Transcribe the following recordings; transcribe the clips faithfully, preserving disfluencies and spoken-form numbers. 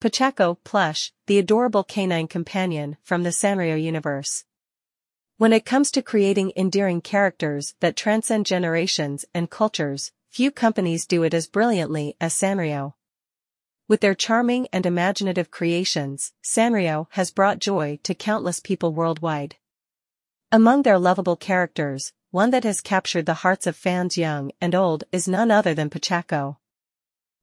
Pochacco, plush, the adorable canine companion from the Sanrio universe. When it comes to creating endearing characters that transcend generations and cultures, few companies do it as brilliantly as Sanrio. With their charming and imaginative creations, Sanrio has brought joy to countless people worldwide. Among their lovable characters, one that has captured the hearts of fans young and old is none other than Pochacco.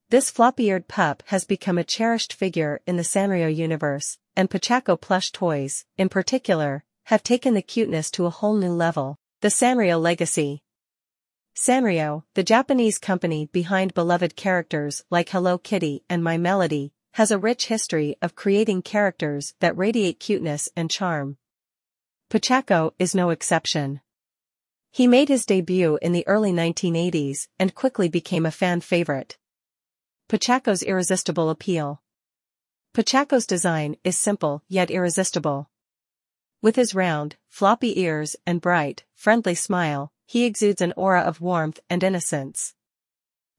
This floppy-eared pup has become a cherished figure in the Sanrio universe, and Pochacco plush toys, in particular, have taken the cuteness to a whole new level. The Sanrio legacy. Sanrio, the Japanese company behind beloved characters like Hello Kitty and My Melody, has a rich history of creating characters that radiate cuteness and charm. Pochacco is no exception. He made his debut in the early nineteen eighties and quickly became a fan favorite. Pochacco's irresistible appeal. Pochacco's design is simple yet irresistible. With his round, floppy ears and bright, friendly smile, he exudes an aura of warmth and innocence.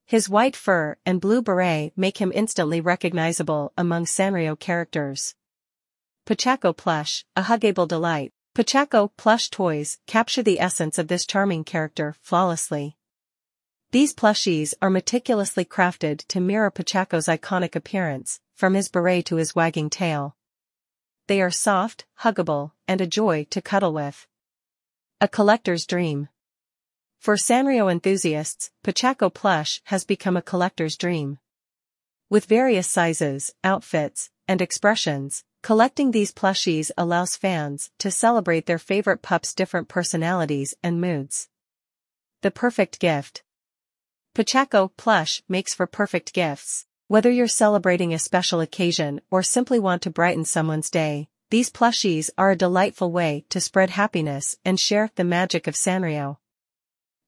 His white fur and blue beret make him instantly recognizable among Sanrio characters. Pochacco plush, a huggable delight. Pochacco plush toys capture the essence of this charming character flawlessly. These plushies are meticulously crafted to mirror Pochacco's iconic appearance, from his beret to his wagging tail. They are soft, huggable, and a joy to cuddle with. A collector's dream. For Sanrio enthusiasts, Pochacco plush has become a collector's dream. With various sizes, outfits, and expressions, collecting these plushies allows fans to celebrate their favorite pup's different personalities and moods. The perfect gift. Pochacco plush makes for perfect gifts. Whether you're celebrating a special occasion or simply want to brighten someone's day, these plushies are a delightful way to spread happiness and share the magic of Sanrio.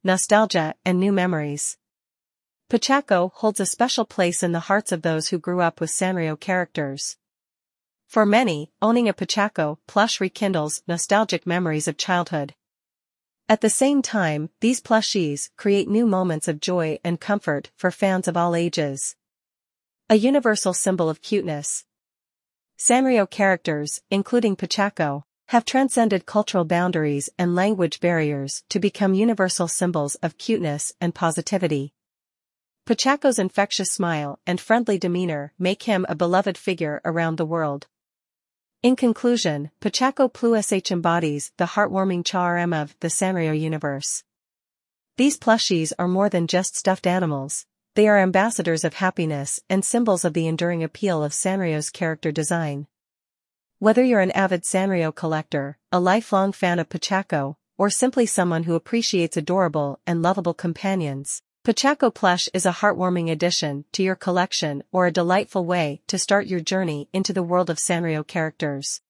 Nostalgia and new memories. Pochacco holds a special place in the hearts of those who grew up with Sanrio characters. For many, owning a Pochacco plush rekindles nostalgic memories of childhood. At the same time, these plushies create new moments of joy and comfort for fans of all ages. A universal symbol of cuteness. Sanrio characters, including Pochacco, have transcended cultural boundaries and language barriers to become universal symbols of cuteness and positivity. Pochacco's infectious smile and friendly demeanor make him a beloved figure around the world. In conclusion, Pochacco plush embodies the heartwarming charm of the Sanrio universe. These plushies are more than just stuffed animals. They are ambassadors of happiness and symbols of the enduring appeal of Sanrio's character design. Whether you're an avid Sanrio collector, a lifelong fan of Pochacco, or simply someone who appreciates adorable and lovable companions, Pochacco plush is a heartwarming addition to your collection or a delightful way to start your journey into the world of Sanrio characters.